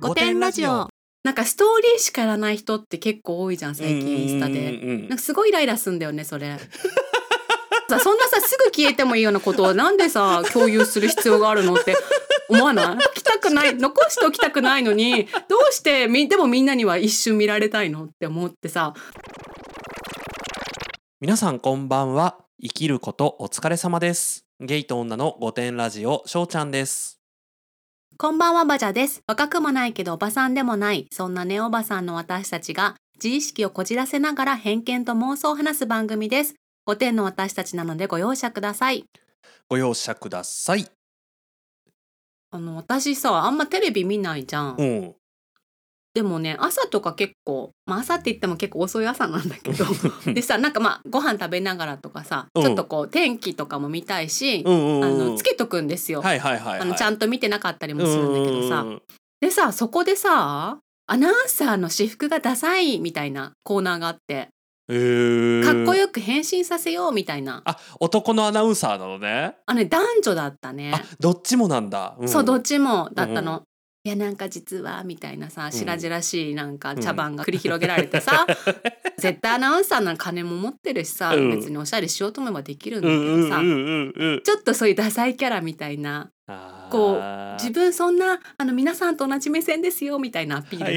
5点ラジオ。なんかストーリーしかやらない人って結構多いじゃん最近インスタで。なんかすごいイライラすんだよねそれ。そんなさすぐ消えてもいいようなことをなんでさ共有する必要があるのって思わない？来たくない残しておきたくないのにどうしてでもみんなには一瞬見られたいのって思ってさ。皆さんこんばんは。生きることお疲れ様です。ゲイと女の5点ラジオ、しょうちゃんです。こんばんは、バジャです。若くもないけどおばさんでもない、そんなねおばさんの私たちが自意識をこじらせながら偏見と妄想を話す番組です。5点の私たちなのでご容赦ください。ご容赦ください。私さあんまテレビ見ないじゃん、うん、でもね朝とか結構、朝って言っても結構遅い朝なんだけどでさなんかご飯食べながらとかさ、うん、ちょっとこう天気とかも見たいし、つけとくんですよ、はいはいはいはい、ちゃんと見てなかったりもするんだけどさ、でさそこでさアナウンサーの私服がダサいみたいなコーナーがあって、かっこよく変身させようみたいな。あ、男のアナウンサーなのね。男女だったね。あ、どっちもなんだ、うん、そうどっちもだったの、うん、いやなんか実はみたいなさ白々しいなんか茶番が繰り広げられてさ、うん、絶対アナウンサーなら金も持ってるしさ、うん、別におしゃれしようと思えばできるんだけどさ、ちょっとそういうダサいキャラみたいな、こう自分そんな皆さんと同じ目線ですよみたいなアピール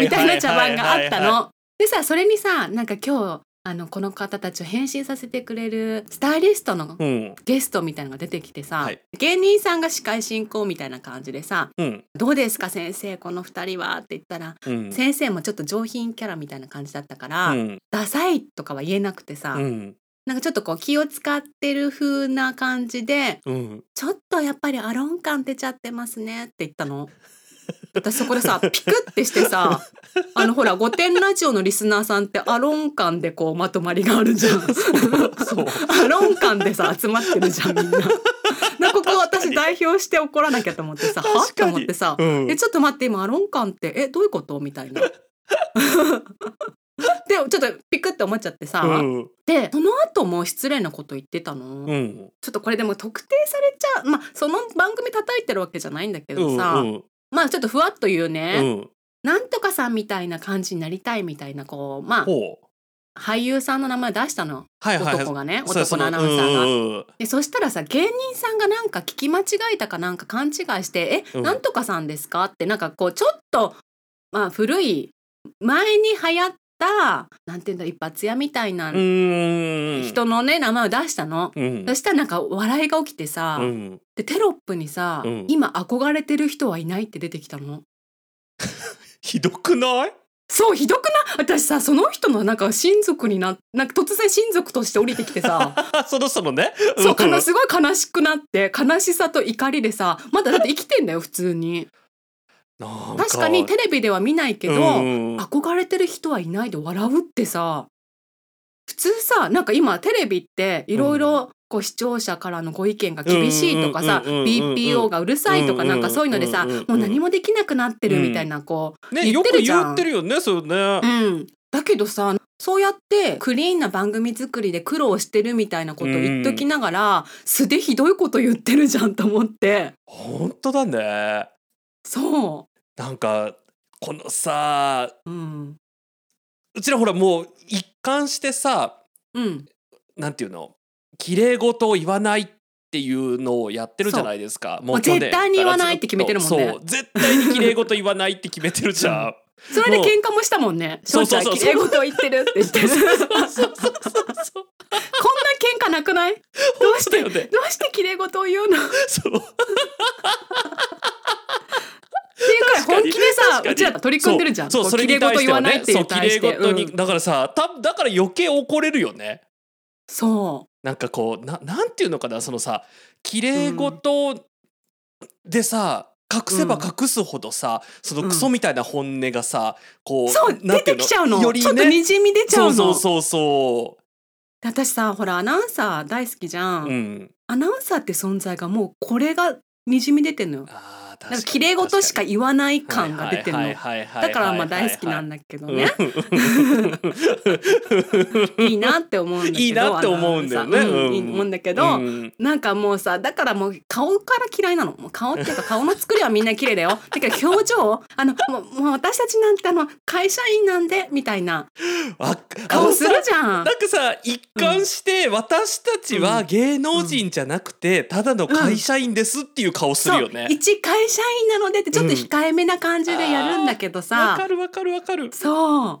みたいな茶番があったのでさ、それにさなんか今日この方たちを変身させてくれるスタイリストのゲストみたいなのが出てきてさ、はい、芸人さんが司会進行みたいな感じでさ、どうですか先生この2人はって言ったら、先生もちょっと上品キャラみたいな感じだったから、ダサいとかは言えなくてさ、なんかちょっとこう気を使ってる風な感じで、ちょっとやっぱりアロン感出ちゃってますねって言ったの。私そこでさピクってしてさほら5点ラジオのリスナーさんってアロン感でこうまとまりがあるじゃんそうアロン感でさ集まってるじゃんみんなここ私代表して怒らなきゃと思ってさはと思ってさ、ちょっと待って今アロン感ってどういうことみたいなでちょっとピクって思っちゃってさ、でその後も失礼なこと言ってたの、ちょっとこれでも特定されちゃう、その番組叩いてるわけじゃないんだけどさ、ちょっとふわっと言うね、なんとかさんみたいな感じになりたいみたいなこう俳優さんの名前を出したの、男がね、男のアナウンサーがでそしたらさ芸人さんがなんか聞き間違えたかなんか勘違いしてなんとかさんですかってなんかこうちょっと古い前に流行ったなんていうんだ一発屋みたいな人のね名前を出したの、そしたらなんか笑いが起きてさ、でテロップにさ、今憧れてる人はいないって出てきたのひどくない？そうひどくない？私さその人のなんか親族になんか突然親族として降りてきてさそろそろねそうすごい悲しくなって悲しさと怒りでさまだだって生きてんだよ普通になんか確かにテレビでは見ないけど、憧れてる人はいないで笑うってさ普通さなんか今テレビっていろいろこう視聴者からのご意見が厳しいとかさ BPO がうるさいとかなんかそういうのでさもう何もできなくなってるみたいなこう言ってるじゃん、よく言ってるよねそうね、だけどさそうやってクリーンな番組作りで苦労してるみたいなことを言っときながら素でひどいこと言ってるじゃんと思って。本当だね。そうなんかこのさ、うちらほらもう一貫してさ、なんていうの綺麗事を言わないっていうのをやってるじゃないですか。もう絶対に言わないって決めてるもんね。そう絶対に綺麗事言わないって決めてるじゃんそれで喧嘩もしたもんね。そうそうそう、綺麗事を言ってるって言ってるこんな喧嘩なくない？どうして綺麗事を言うのそうっていうくらい本気でさうちら取り組んでるじゃん。そう、綺麗事言わないっていう対して、だからさだから余計怒れるよね。そうなんかこうなんていうのかな、そのさ綺麗事でさ、隠せば隠すほどさ、そのクソみたいな本音がさこうそう出てきちゃうのより、ね、ちょっとにじみ出ちゃうの。そうで私さほらアナウンサー大好きじゃん、アナウンサーって存在がもうこれがにじみ出てんのよ。なんか綺麗事しか言わない感が出てるのだからまあ大好きなんだけどね、いいなって思うんだけど、いいなって思うんだよね、いいもんだけど、なんかもうさ、だからもう顔から嫌いなの。もう顔っていうか顔の作りはみんな綺麗だよだけど表情、もう私たちなんて会社員なんでみたいな顔するじゃん。なんかさ、一貫して私たちは芸能人じゃなくてただの会社員ですっていう顔するよね、一会社員なのでってちょっと控えめな感じでやるんだけどさ、わかるわかるわかる。そう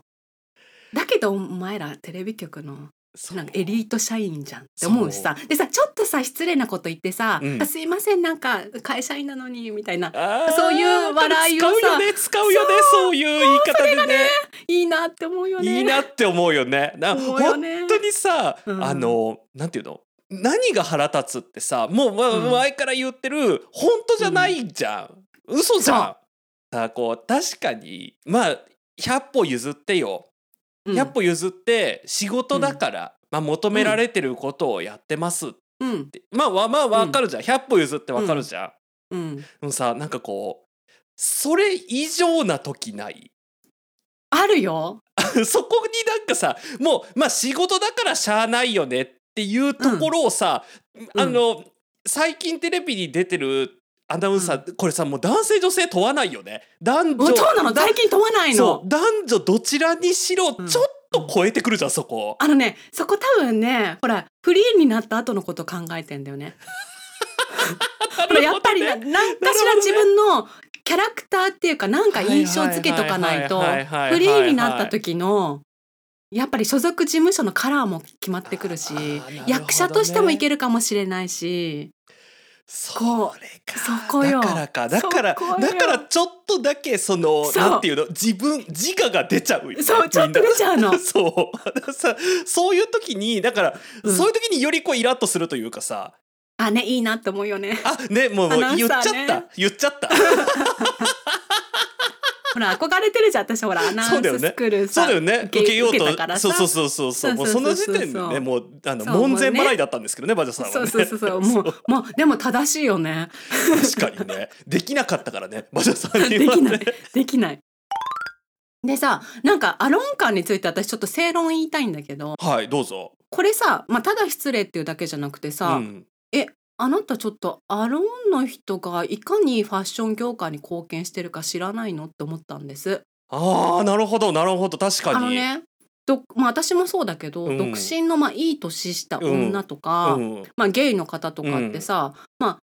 だけどお前らテレビ局のなんかエリート社員じゃんって思うしさ、でさ、ちょっとさ失礼なこと言ってさ、すいませんなんか会社員なのにみたいな、そういう笑いをさ使うよね、そういう言い方でね、それがねいいなって思うよね、いいなって思うよね。本当にさ、なんていうの、何が腹立つってさ、もう前から言ってる、本当じゃないじゃん、嘘じゃん。さ、こう確かにまあ100歩譲ってよ、100歩譲って仕事だから、まあ、求められてることをやってますって、まあ分かるじゃん、100歩譲って分かるじゃん、でもさ、なんかこうそれ以上な時ない？あるよそこになんかさ、もうまあ仕事だからしゃあないよねっていうところをさ、最近テレビに出てるアナウンサー、これさ、もう男性女性問わないよね。男女、そうなの、最近問わないの。そう、男女どちらにしろ、ちょっと超えてくるじゃん、そこ。そこ多分ね、ほらフリーになった後のこと考えてんだよね。やっぱり何かしら自分のキャラクターっていうか、なんか印象付けとかないと、フリーになった時のやっぱり所属事務所のカラーも決まってくるし、役者としてもいけるかもしれないし。それか、そこよ。だからちょっとだけその、なんていうの、自我が出ちゃうよ。そう、ちょっと出ちゃうの。そう、そういう時に、だから、そういう時によりこうイラッとするというかさ。あね、いいなって思うよね。あね、もう言っちゃった。ほら憧れてるじゃん、私ほらアナウンススクールさ、そうだよね、受けようと、そう、もうその時点でね、もう門前払いだったんですけどね、バジャさんはね。そう、もうでも正しいよね。確かにね、できなかったからね、バジャさんにはね。できない。でさ、なんかアロン感について私ちょっと正論言いたいんだけど。はい、どうぞ。これさ、まあただ失礼っていうだけじゃなくてさ、あなたちょっとアロンの人がいかにファッション業界に貢献してるか知らないのって思ったんです。ああ、なるほどなるほど、確かに私もそうだけど、独身のいい年した女とか、ゲイの方とかってさ、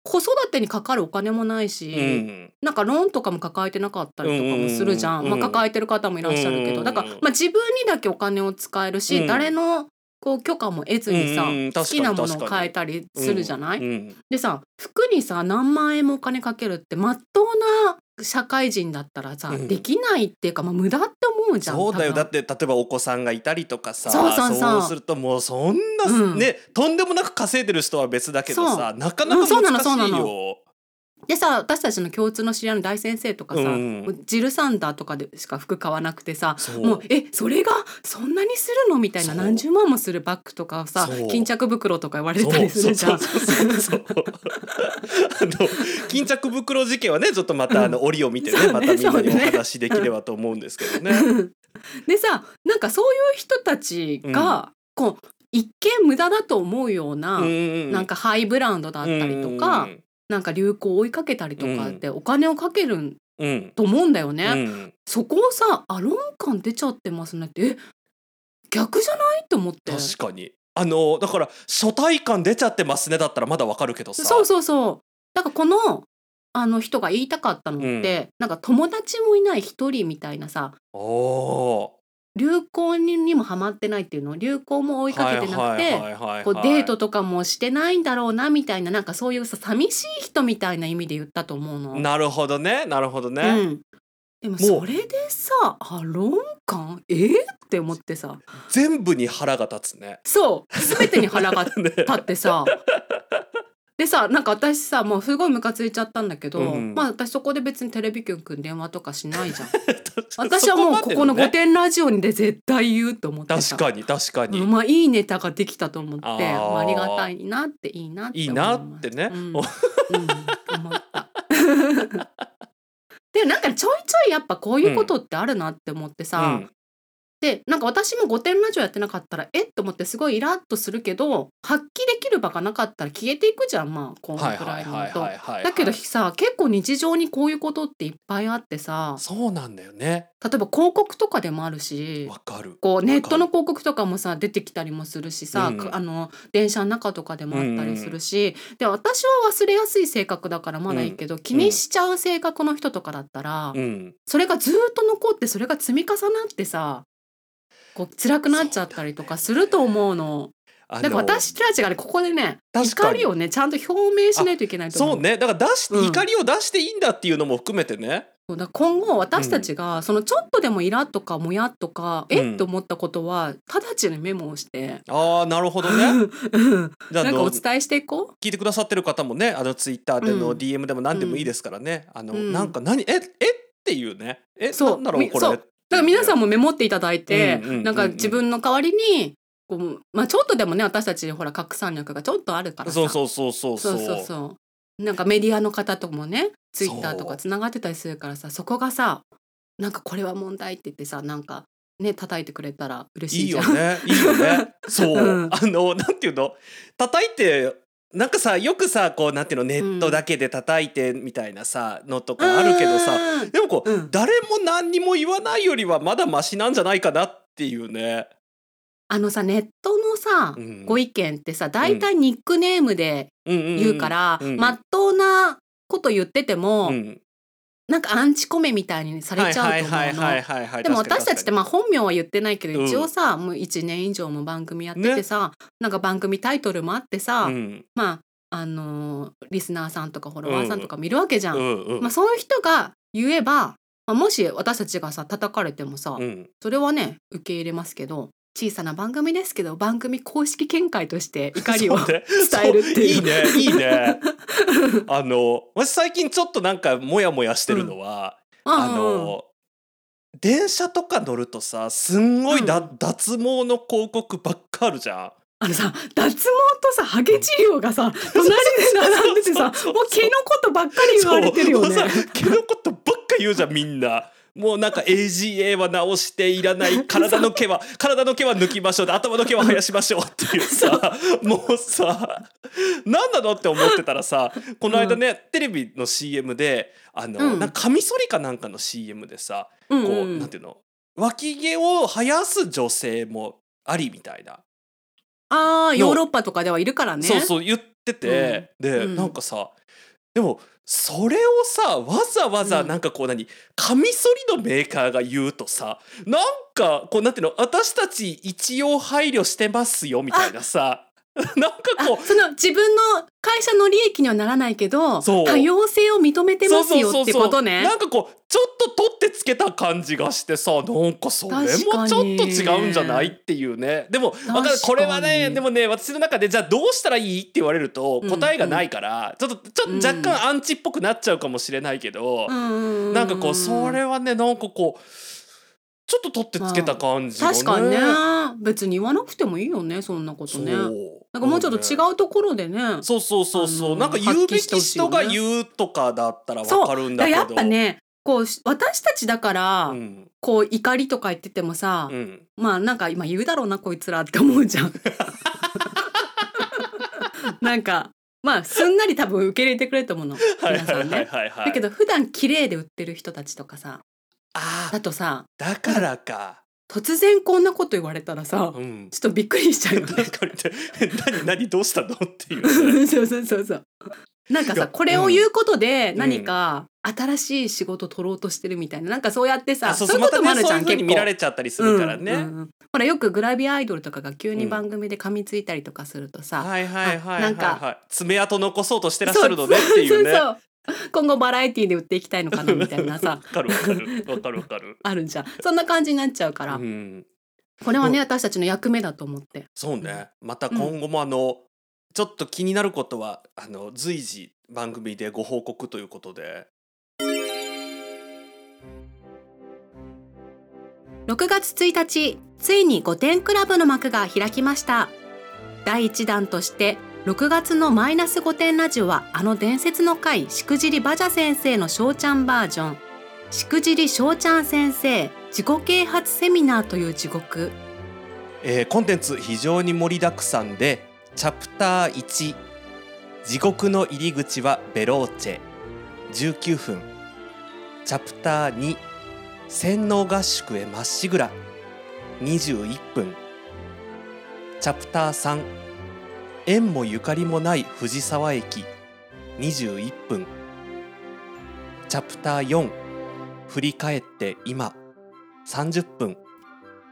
子育てにかかるお金もないし、なんかローンとかも抱えてなかったりとかもするじゃん、抱えてる方もいらっしゃるけど、だから、自分にだけお金を使えるし、誰のこう許可も得ずにさ、好きなものを買えたりするじゃない、でさ、服にさ何万円もお金かけるって真っ当な社会人だったらさ、できないっていうか、無駄って思うじゃん。そうだよ、だって例えばお子さんがいたりとかさ、そうするともうそんな、とんでもなく稼いでる人は別だけどさ、なかなか難しいよ。そうなのでさ、私たちの共通の知り合いの大先生とかさ、ジルサンダーとかでしか服買わなくてさ、もうそれがそんなにするのみたいな、何十万もするバッグとかさ、巾着袋とか言われたりするじゃん。巾着袋事件はね、ちょっとまた折を見てね、またみんなにお話できればと思うんですけどね。でさ、なんかそういう人たちがこう一見無駄だと思うような、なんかハイブランドだったりとか、なんか流行を追いかけたりとかってお金をかけると思うんだよね、そこをさ、アロン感出ちゃってますねって、逆じゃないと思って。確かに、だから初体感出ちゃってますねだったらまだわかるけどさ、そうだからこの人が言いたかったのって、なんか友達もいない一人みたいなさ、流行にもハマってないっていうの、流行も追いかけてなくて、こうデートとかもしてないんだろうなみたいな、なんかそういうさ、寂しい人みたいな意味で言ったと思うの。なるほどね、でもそれでさ、アロン感って思ってさ、全部に腹が立つね。そう、全てに腹が立ってさでさ、なんか私さ、もうすごいムカついちゃったんだけど、私そこで別にテレビ局に電話とかしないじゃん私はもうここの御殿ラジオで絶対言うと思ってさ。確かに、いいネタができたと思って、ありがたいなって、いいなって思います。いいなってね、思ったちょいちょいやっぱこういうことってあるなって思ってさ、うん、でなんか私も5点ラジオやってなかったらえっと思ってすごいイラッとするけど、発揮できる場がなかったら消えていくじゃん、まあこのくらいのと。だけどさ結構日常にこういうことっていっぱいあってさ。そうなんだよね。例えば広告とかでもあるし、わかる、こうネットの広告とかもさ出てきたりもするしさ、うん、あの電車の中とかでもあったりするし、うん、で私は忘れやすい性格だからまだいいけど、うん、気にしちゃう性格の人とかだったら、うん、それがずっと残ってそれが積み重なってさこう辛くなっちゃったりとかすると思うの。でも私たちがねここでね怒りをねちゃんと表明しないといけないと思う。そうね、だから怒りを出していいんだっていうのも含めてね。だ今後私たちがそのちょっとでもイラッとかもやっとか、うん、えっと思ったことは直ちにメモをして、ああなるほどね。なんかお伝えしていこう。聞いてくださってる方もね、あのツイッターでの DM でも何でもいいですからね。うん、あの、うん、なんか何っていうね。そうなんだろうこれ。そうだから皆さんもメモっていただいて、うんうんうんうん、なんか自分の代わりにこう、まあ、ちょっとでもね私たちほら拡散力がちょっとあるからさ、そうなんかメディアの方ともねツイッターとかつながってたりするからさ、そこがさなんかこれは問題って言ってさなんかね叩いてくれたら嬉しいじゃん。いいよねそう、うん、あのなんていうの叩いてなんかさよくさこうなんていうのネットだけで叩いてみたいなさ、うん、のとかあるけどさ、でもこう、うん、誰も何にも言わないよりはまだマシなんじゃないかなっていうね。あのさネットのさ、うん、ご意見ってさ大体ニックネームで言うから、うん、真っ当なこと言ってても、うん、なんかアンチコメみたいにされちゃうと思うの。でも私たちってまあ本名は言ってないけど、うん、一応さもう1年以上も番組やっててさ、ね、なんか番組タイトルもあってさ、うん、まあリスナーさんとかフォロワーさんとかもいるわけじゃん、うんうん、まあ、そういう人が言えば、まあ、もし私たちがさ叩かれてもさ、うん、それはね受け入れますけど、小さな番組ですけど番組公式見解として怒りを伝えるっていう、ね、いいねいいねあの私最近ちょっとなんかモヤモヤしてるのは、うん、電車とか乗るとさすんごい、うん、脱毛の広告ばっかあるじゃん。あのさ脱毛とさハゲ治療がさ隣で並んでてさもう毛のことばっかり言われてるよね。毛のことばっか言うじゃんみんな。もうなんか AGA は直していらない、体の毛は抜きましょう、頭の毛は生やしましょうっていうさもうさ何なのって思ってたらさ、この間ね、うん、テレビの CM でうん、なんかカミソリかなんかの CM でさ、うんうん、こうなんていうの脇毛を生やす女性もありみたいな、あヨーロッパとかではいるからね、そうそう言ってて、うん、で、うん、なんかさでもそれをさわざわざなんかこう何、うん、カミソリのメーカーが言うとさなんかこうなんていうの私たち一応配慮してますよみたいなさなんかこうその自分の会社の利益にはならないけど多様性を認めてますよってことね。なんかこうちょっと取ってつけた感じがしてさ、なんかそれもちょっと違うんじゃないっていうね。でもこれはねでもね私の中でじゃあどうしたらいいって言われると答えがないから、うんうん、ちょっと若干アンチっぽくなっちゃうかもしれないけど、うん、なんかこうそれはねなんかこうちょっと取ってつけた感じもね、確かにね別に言わなくてもいいよねそんなことね。なんかもうちょっと違うところでね、そうそうそうそう、なんか言うべき人が言うとかだったら分かるんだけど、そうだからやっぱねこう私たちだから、うん、こう怒りとか言っててもさ、うん、まあなんか今言うだろうなこいつらって思うじゃんなんかまあすんなり多分受け入れてくれると思うの皆さんね。だけど普段綺麗で売ってる人たちとかさだとさだからか突然こんなこと言われたらさ、うん、ちょっとびっくりしちゃうよね。何どうしたのっていう、ね、そうなんかさこれを言うことで何か新しい仕事取ろうとしてるみたいな、なんかそうやってさ、うん、そういうこともあるじゃん、またね、そういう風に見られちゃったりするからね、うんうん、ほらよくグラビアアイドルとかが急に番組で噛みついたりとかするとさ、なんか爪痕残そうとしてらっしゃるのねっていうね、そう今後バラエティで売っていきたいのかなみたいなさわかるあるじゃん、そんな感じになっちゃうから、うん、これはね、うん、私たちの役目だと思って、そうね、また今後もちょっと気になることは随時番組でご報告ということで、6月1日ついに5点クラブの幕が開きました。第1弾として6月のマイナス5点ラジオはあの伝説の回しくじりバジャ先生のしょうちゃんバージョン、しくじりしょうちゃん先生自己啓発セミナーという地獄、コンテンツ非常に盛りだくさんで、チャプター1地獄の入り口はベローチェ19分、チャプター2洗脳合宿へまっしぐら21分、チャプター3縁もゆかりもない藤沢駅21分、チャプター4振り返って今30分、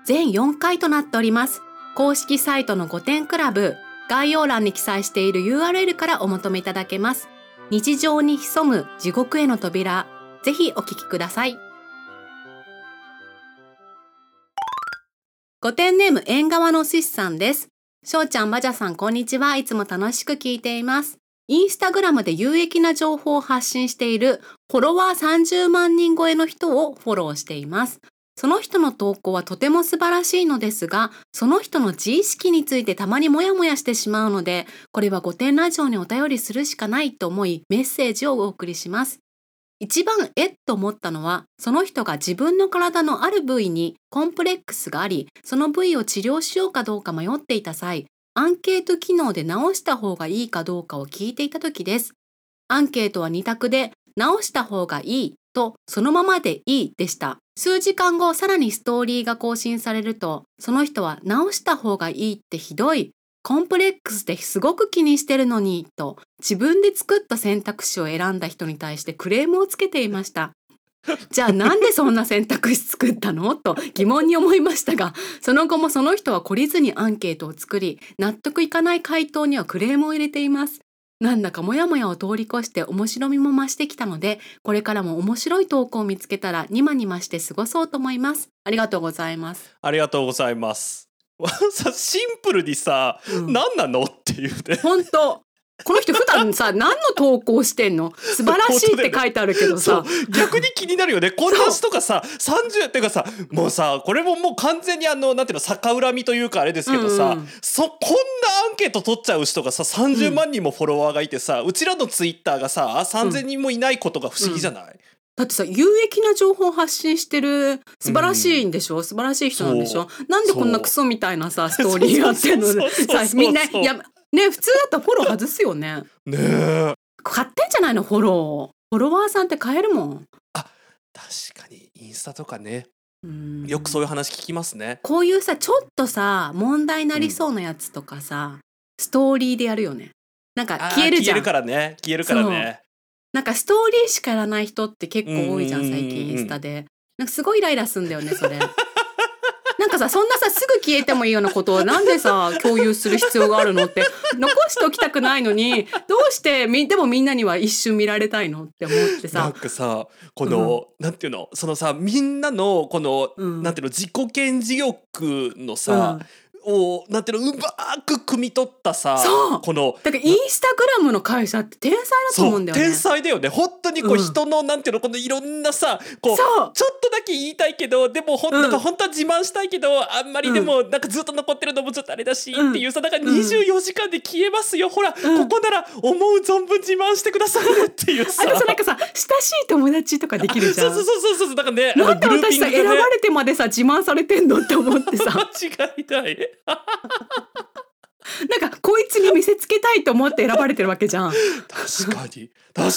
全4回となっております。公式サイトの5点クラブ概要欄に記載している URL からお求めいただけます。日常に潜む地獄への扉、ぜひお聞きください。5点ネーム縁側のししさんです。しょうちゃん、まじゃさん、こんにちは。いつも楽しく聞いています。インスタグラムで有益な情報を発信しているフォロワー30万人超えの人をフォローしています。その人の投稿はとても素晴らしいのですが、その人の自意識についてたまにモヤモヤしてしまうので、これは5点ラジオにお便りするしかないと思い、メッセージをお送りします。一番と思ったのは、その人が自分の体のある部位にコンプレックスがあり、その部位を治療しようかどうか迷っていた際、アンケート機能で直した方がいいかどうかを聞いていた時です。アンケートは2択で、直した方がいいとそのままでいいでした。数時間後、さらにストーリーが更新されると、その人は直した方がいいってひどい、コンプレックスってすごく気にしてるのにと自分で作った選択肢を選んだ人に対してクレームをつけていました。じゃあなんでそんな選択肢作ったのと疑問に思いましたが、その後もその人は懲りずにアンケートを作り、納得いかない回答にはクレームを入れています。なんだかモヤモヤを通り越して面白みも増してきたので、これからも面白い投稿を見つけたらニマニマして過ごそうと思います。ありがとうございます。ありがとうございます。シンプルにさ、何なのっていうね。本当この人普段さ何の投稿してんの、素晴らしいって書いてあるけどさ、ね、逆に気になるよね。こんな人がさ30っていうかさ、もうさこれももう完全になんていうの、逆恨みというかあれですけどさ、こんなアンケート取っちゃう人がさ30万人もフォロワーがいてさ、うちらのツイッターがさ3000人もいないことが不思議じゃない、だってさ、有益な情報を発信してる、素晴らしいんでしょ、素晴らしい人なんでしょ、なんでこんなクソみたいなさストーリーやってんのさ、みんなね、普通だったらフォロー外すよね。ねえ、買ってんじゃないのフォロー。フォロワーさんって買えるもん。あ、確かにインスタとかね、よくそういう話聞きますね。こういうさちょっとさ問題になりそうなやつとかさ、ストーリーでやるよね。なんか消えるじゃん。消えるからね。なんかストーリーしかやらない人って結構多いじゃん最近インスタで。なんかすごいイライラするんだよねそれ。なんかさ、そんなさすぐ消えてもいいようなことをなんでさ共有する必要があるのって、残しておきたくないのにどうしてでもみんなには一瞬見られたいのって思ってさ、なんかさこの、なんていうの、そのさみんなのこの、なんていうの、自己顕示欲のさ、なんていうの、うまく汲み取ったさ、このだからインスタグラムの会社って天才だと思うんだよね。天才だよね本当に。こう人の、なんていうの、このいろんなさこうちょっとだけ言いたいけど、でもなんか本当は自慢したいけど、あんまりでもなんかずっと残ってるのもちょっとあれだし、っていうさ、なんか24時間で消えますよ、ほら、ここなら思う存分自慢してくださいねっていうさあれさ、なんかさ親しい友達とかできるじゃん。そうなんかね、なんで私さ、選ばれてまでさ自慢されてんのって思ってさ間違いないなんかこいつに見せつけたいと思って選ばれてるわけじゃん確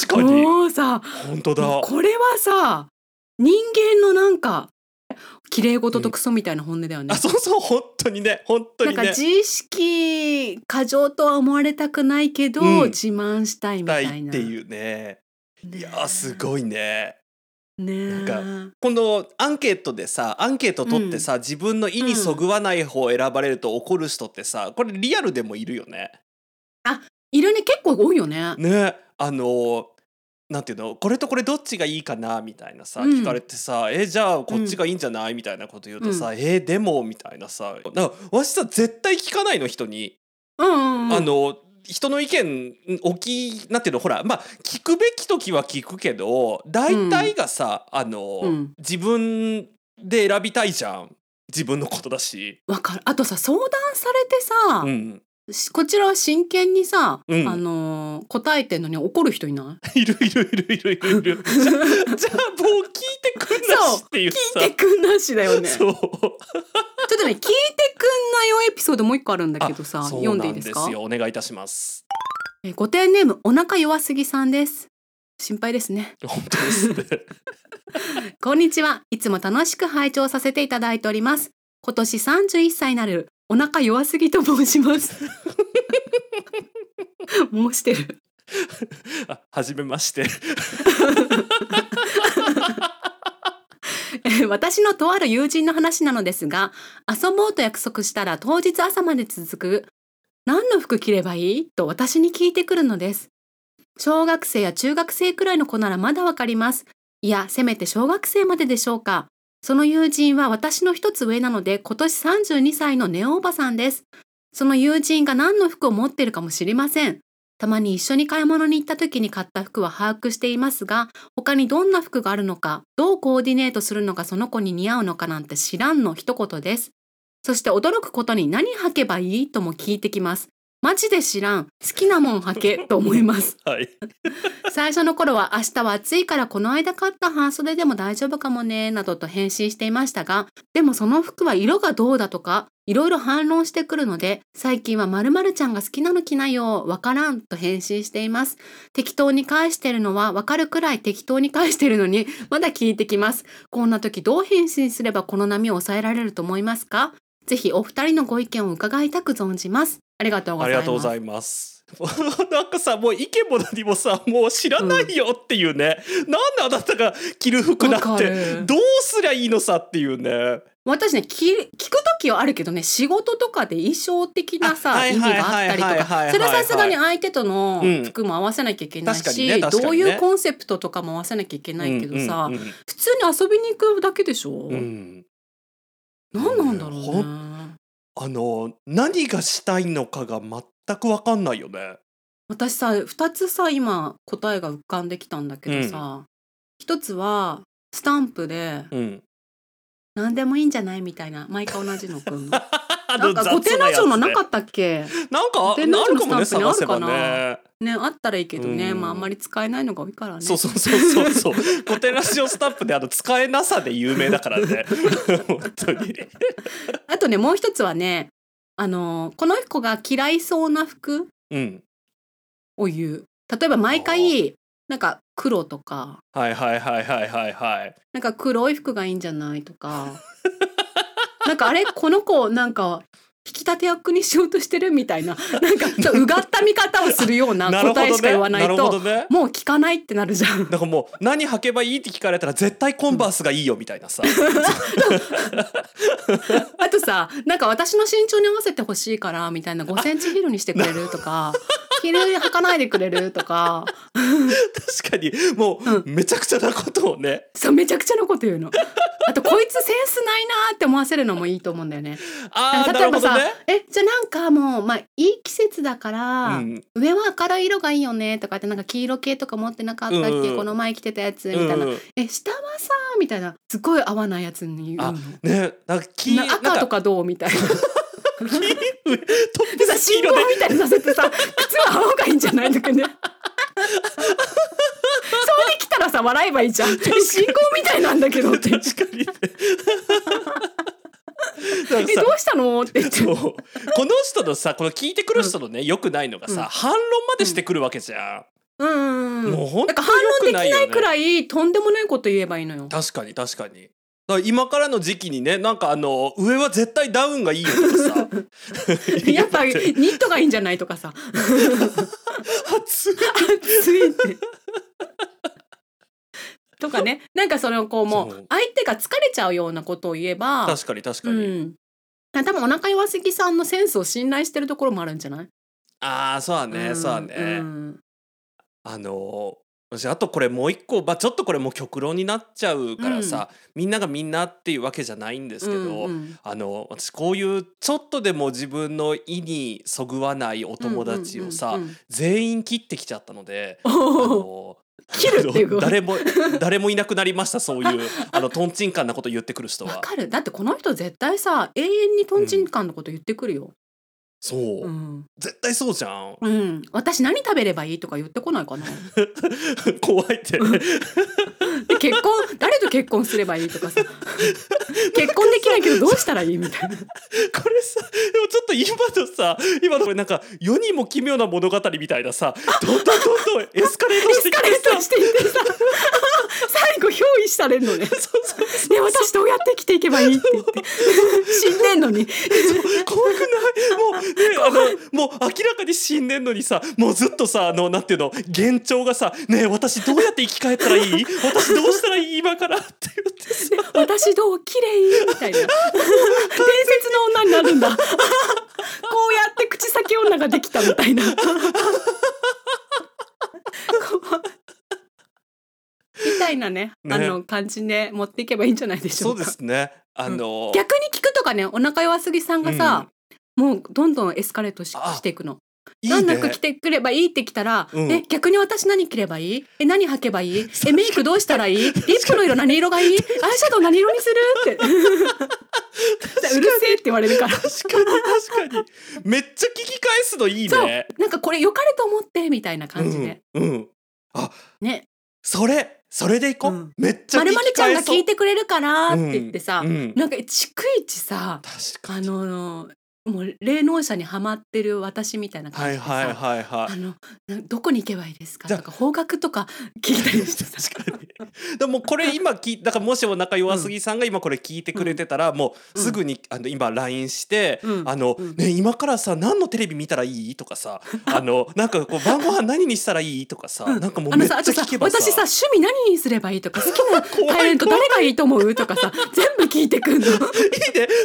かにもうさ本当だ。これはさ人間のなんか綺麗事とクソみたいな本音だよね、あ、そう本当にねなんか自意識過剰とは思われたくないけど、自慢したいみたいなっていうね。いやすごいね。なんかこのアンケートでさ、アンケート取ってさ、自分の意にそぐわない方を選ばれると怒る人ってさ、これリアルでもいるよね。あ、いるね、結構多いよね。ね、なんていうの、これとこれどっちがいいかなみたいなさ、聞かれてさ、じゃあこっちがいいんじゃないみたいなこと言うとさ、でもみたいなさ、なんかわしさ絶対聞かないの人に、人の意見なんていうの、ほら、まあ聞くべき時は聞くけど、大体がさ、自分で選びたいじゃん、自分のことだし。わかる。あとさ相談されてさ、こちらは真剣にさ、答えてんのに怒る人いない？いる。じゃあもう聞いてっていうさ、聞いてくんなしだよね。そうちょっとね聞いてくんなよエピソードもう一個あるんだけどさ、読んでいいですか？そうなんですよ、お願いいたします。ご丁寧ネームお腹弱すぎさんです。心配ですね。本当ですねこんにちは。いつも楽しく拝聴させていただいております。今年31歳になるお腹弱すぎと申します申してるはじめまして私のとある友人の話なのですが、遊ぼうと約束したら当日朝まで続く、何の服着ればいいと私に聞いてくるのです。小学生や中学生くらいの子ならまだわかります。いや、せめて小学生まででしょうか。その友人は私の一つ上なので、今年32歳のネオおばさんです。その友人が何の服を持っているかも知りません。たまに一緒に買い物に行った時に買った服は把握していますが、他にどんな服があるのか、どうコーディネートするのかその子に似合うのかなんて知らんの一言です。そして驚くことに何履けばいいとも聞いてきます。マジで知らん。好きなもん履けと思います、はい、最初の頃は明日は暑いからこの間買った半袖でも大丈夫かもねなどと返信していましたが、でもその服は色がどうだとかいろいろ反論してくるので、最近は〇〇ちゃんが好きなの着なよわからんと返信しています。適当に返してるのはわかるくらい適当に返してるのにまだ聞いてきます。こんな時どう返信すればこの波を抑えられると思いますか？ぜひお二人のご意見を伺いたく存じます。ありがとうございます。なんかさ、もう意見も何もさ、もう知らないよっていうね、うん、なんであなたが着る服なんてどうすりゃいいのさっていうね。私ね、聞くときはあるけどね、仕事とかで衣装的なさ、意味があったりとか、それはさすがに相手との服も合わせなきゃいけないし、うんねね、どういうコンセプトとかも合わせなきゃいけないけどさ、うんうんうん、普通に遊びに行くだけでしょ、うん、何なんだろうね、何がしたいのかが全く分かんないよね。私さ、2つさ今答えが浮かんできたんだけどさ、うん、1つはスタンプで、うん、何でもいいんじゃないみたいな、毎回同じのくんのなんかコテナジョのなかったっけ、なんかあるかもね、探せばね。ね、あったらいいけどね、まああんまり使えないのが多いからね。そうそうそうそうコテラジオスタンプで使えなさで有名だからね本当にあとね、もう一つはね、この子が嫌いそうな服を言う、例えば毎回なんか黒とか、はいはいはいはいはいはい、なんか黒い服がいいんじゃないとかなんかあれ、この子なんか引き立て役にしようとしてるみたいな、なんかちょっとうがった見方をするような答えしか言わないと、ねね、もう聞かないってなるじゃん。だからもう何履けばいいって聞かれたら絶対コンバースがいいよみたいなさあとさ、なんか私の身長に合わせてほしいからみたいな、5センチヒルにしてくれるとかヒル履かないでくれるとか確かにもうめちゃくちゃなことをね、うん、そうめちゃくちゃなこと言うのあとこいつセンスないなって思わせるのもいいと思うんだよね。あー、例えばさ、なるほどね、じゃあなんかもう、まあ、いい季節だから、うん、上は明るい色がいいよねとかって、なんか黄色系とか持ってなかったっけ、うん、この前着てたやつみたいな、うん、下はさみたいな、すごい合わないやつに言うの、あ、ね、なんか赤とかどうみたいなトップス信号みたいにさせてさ靴は青がいいんじゃないのかねそうできたらさ笑えばいいじゃん、信号みたいなんだけどって確かにどうしたのって言ってこの人のさ、この聞いてくる人のね、良くないのがさ、反論までしてくるわけじゃん、もう本当に良くないよね。反論できないくらいとんでもないこと言えばいいのよ。確かに確かに、今からの時期にね、なんか上は絶対ダウンがいいよとかさやっぱニットがいいんじゃないとかさ暑い暑いってとかね、なんかそのこう、もう相手が疲れちゃうようなことを言えば、確かに確かに、うん、多分お腹弱すぎさんのセンスを信頼してるところもあるんじゃない？ああ、そうだね、そうだね、うん、私あとこれもう一個、まあ、ちょっとこれもう極論になっちゃうからさ、みんながみんなっていうわけじゃないんですけど、私こういうちょっとでも自分の意にそぐわないお友達をさ、全員切ってきちゃったので、切るっていう誰もいなくなりました。そういうトンチンカンなこと言ってくる人はわかる。だってこの人絶対さ永遠にトンチンカンのこと言ってくるよ、うん、そう、うん、絶対そうじゃん、うん、私何食べればいいとか言ってこないかな怖いって、ね、で結婚誰と結婚すればいいとかさ結婚できないけどどうしたらいいみたいな。これさ、でもちょっと今のこれなんか世にも奇妙な物語みたいなさ、どんどんエスカレートしていってさ最後憑依されるのね。そうね、私どうやって生きていけばいいって言って死んでんのに怖くないもう、ね、もう明らかに死んでんのにさ、もうずっとさ、なんていうの、幻聴がさ、ねえ私どうやって生き返ったらいい私どうしたらいい今からって言ってさ、ね、私どう綺麗みたいな伝説の女になるんだこうやって口先女ができたみたいなみたいなね、感じで持っていけばいいんじゃないでしょうか。そうですね、逆に聞くとかね、お中岩杉さんがさ、もうどんどんエスカレートしていくの。何なく着てくればいいってきたら、え、逆に私何着ればいい、え、何履けばいい、え、メイクどうしたらいい、リップの色何色がいい、アイシャドウ何色にするってうるせえって言われるから。確かにめっちゃ聞き返すのいいね。そう、なんかこれ良かれと思ってみたいな感じで、あ、ね、それでいこう、めっちゃ聞き返そう。まるちゃんが聞いてくれるからって言ってさ、なんか逐一さ、もう霊能者にハマってる私みたいな感じでさ、どこに行けばいいですかとか方角とか聞いたりしてさ確かにでもこれ今だからもしお中弱すぎさんが今これ聞いてくれてたら、もうすぐに今 LINE して、ね、今からさ何のテレビ見たらいいとかさ、なんかこう晩ご飯何にしたらいいとかさ、なんかもうめっちゃ聞けばさ、私さ趣味何にすればいいとか好きなタレント誰がいいと思うとかさ全部聞いてくんのいいね、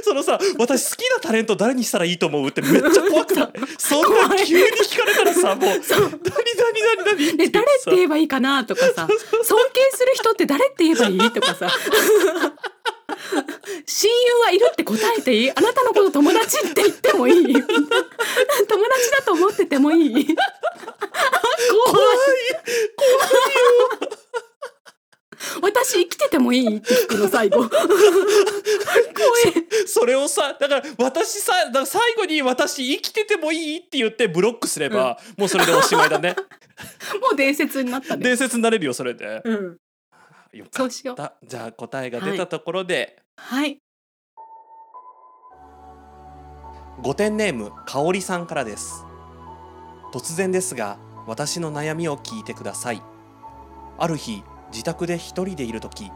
そのさ、私好きなタレント誰にしたらいいと思うってめっちゃ怖くないそんな急に聞かれたらさ、もう何ね、誰って言えばいいかなとかさ尊敬する人って誰って言えばいいとかさ親友はいるって答えていい、あなたのこと友達って言ってもいい友達だと思っててもいい怖いよ私生きててもいいって聞くの最後怖い。それをさ、だから私さ、だから最後に私生きててもいいって言ってブロックすれば、もうそれでおしまいだねもう伝説になったね。伝説になれるよそれで、よかった。そうしよう。じゃあ答えが出たところで、はい、5点ネームかおりさんからです。突然ですが私の悩みを聞いてください。ある日自宅で一人でいるとき、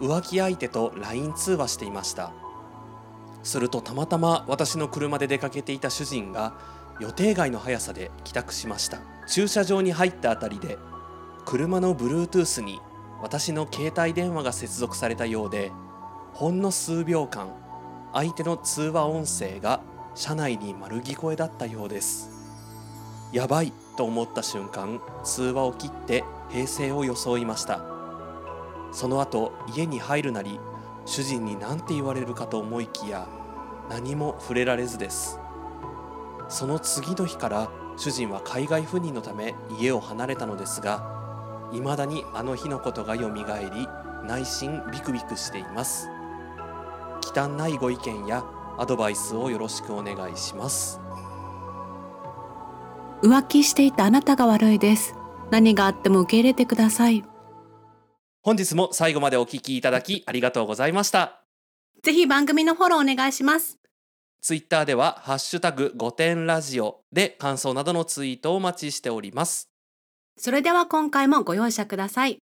浮気相手と LINE 通話していました。するとたまたま私の車で出かけていた主人が予定外の速さで帰宅しました。駐車場に入ったあたりで、車の Bluetooth に私の携帯電話が接続されたようで、ほんの数秒間、相手の通話音声が車内に丸聞こえだったようです。やばいと思った瞬間、通話を切って平静を装いました。その後家に入るなり主人に何て言われるかと思いきや何も触れられずです。その次の日から主人は海外赴任のため家を離れたのですが、未だにあの日のことがよみがえり内心ビクビクしています。忌憚ないご意見やアドバイスをよろしくお願いします。浮気していたあなたが悪いです。何があっても受け入れてください。本日も最後までお聞きいただきありがとうございました。ぜひ番組のフォローお願いします。ツイッターではハッシュタグ5点ラジオで感想などのツイートをお待ちしております。それでは今回もご容赦ください。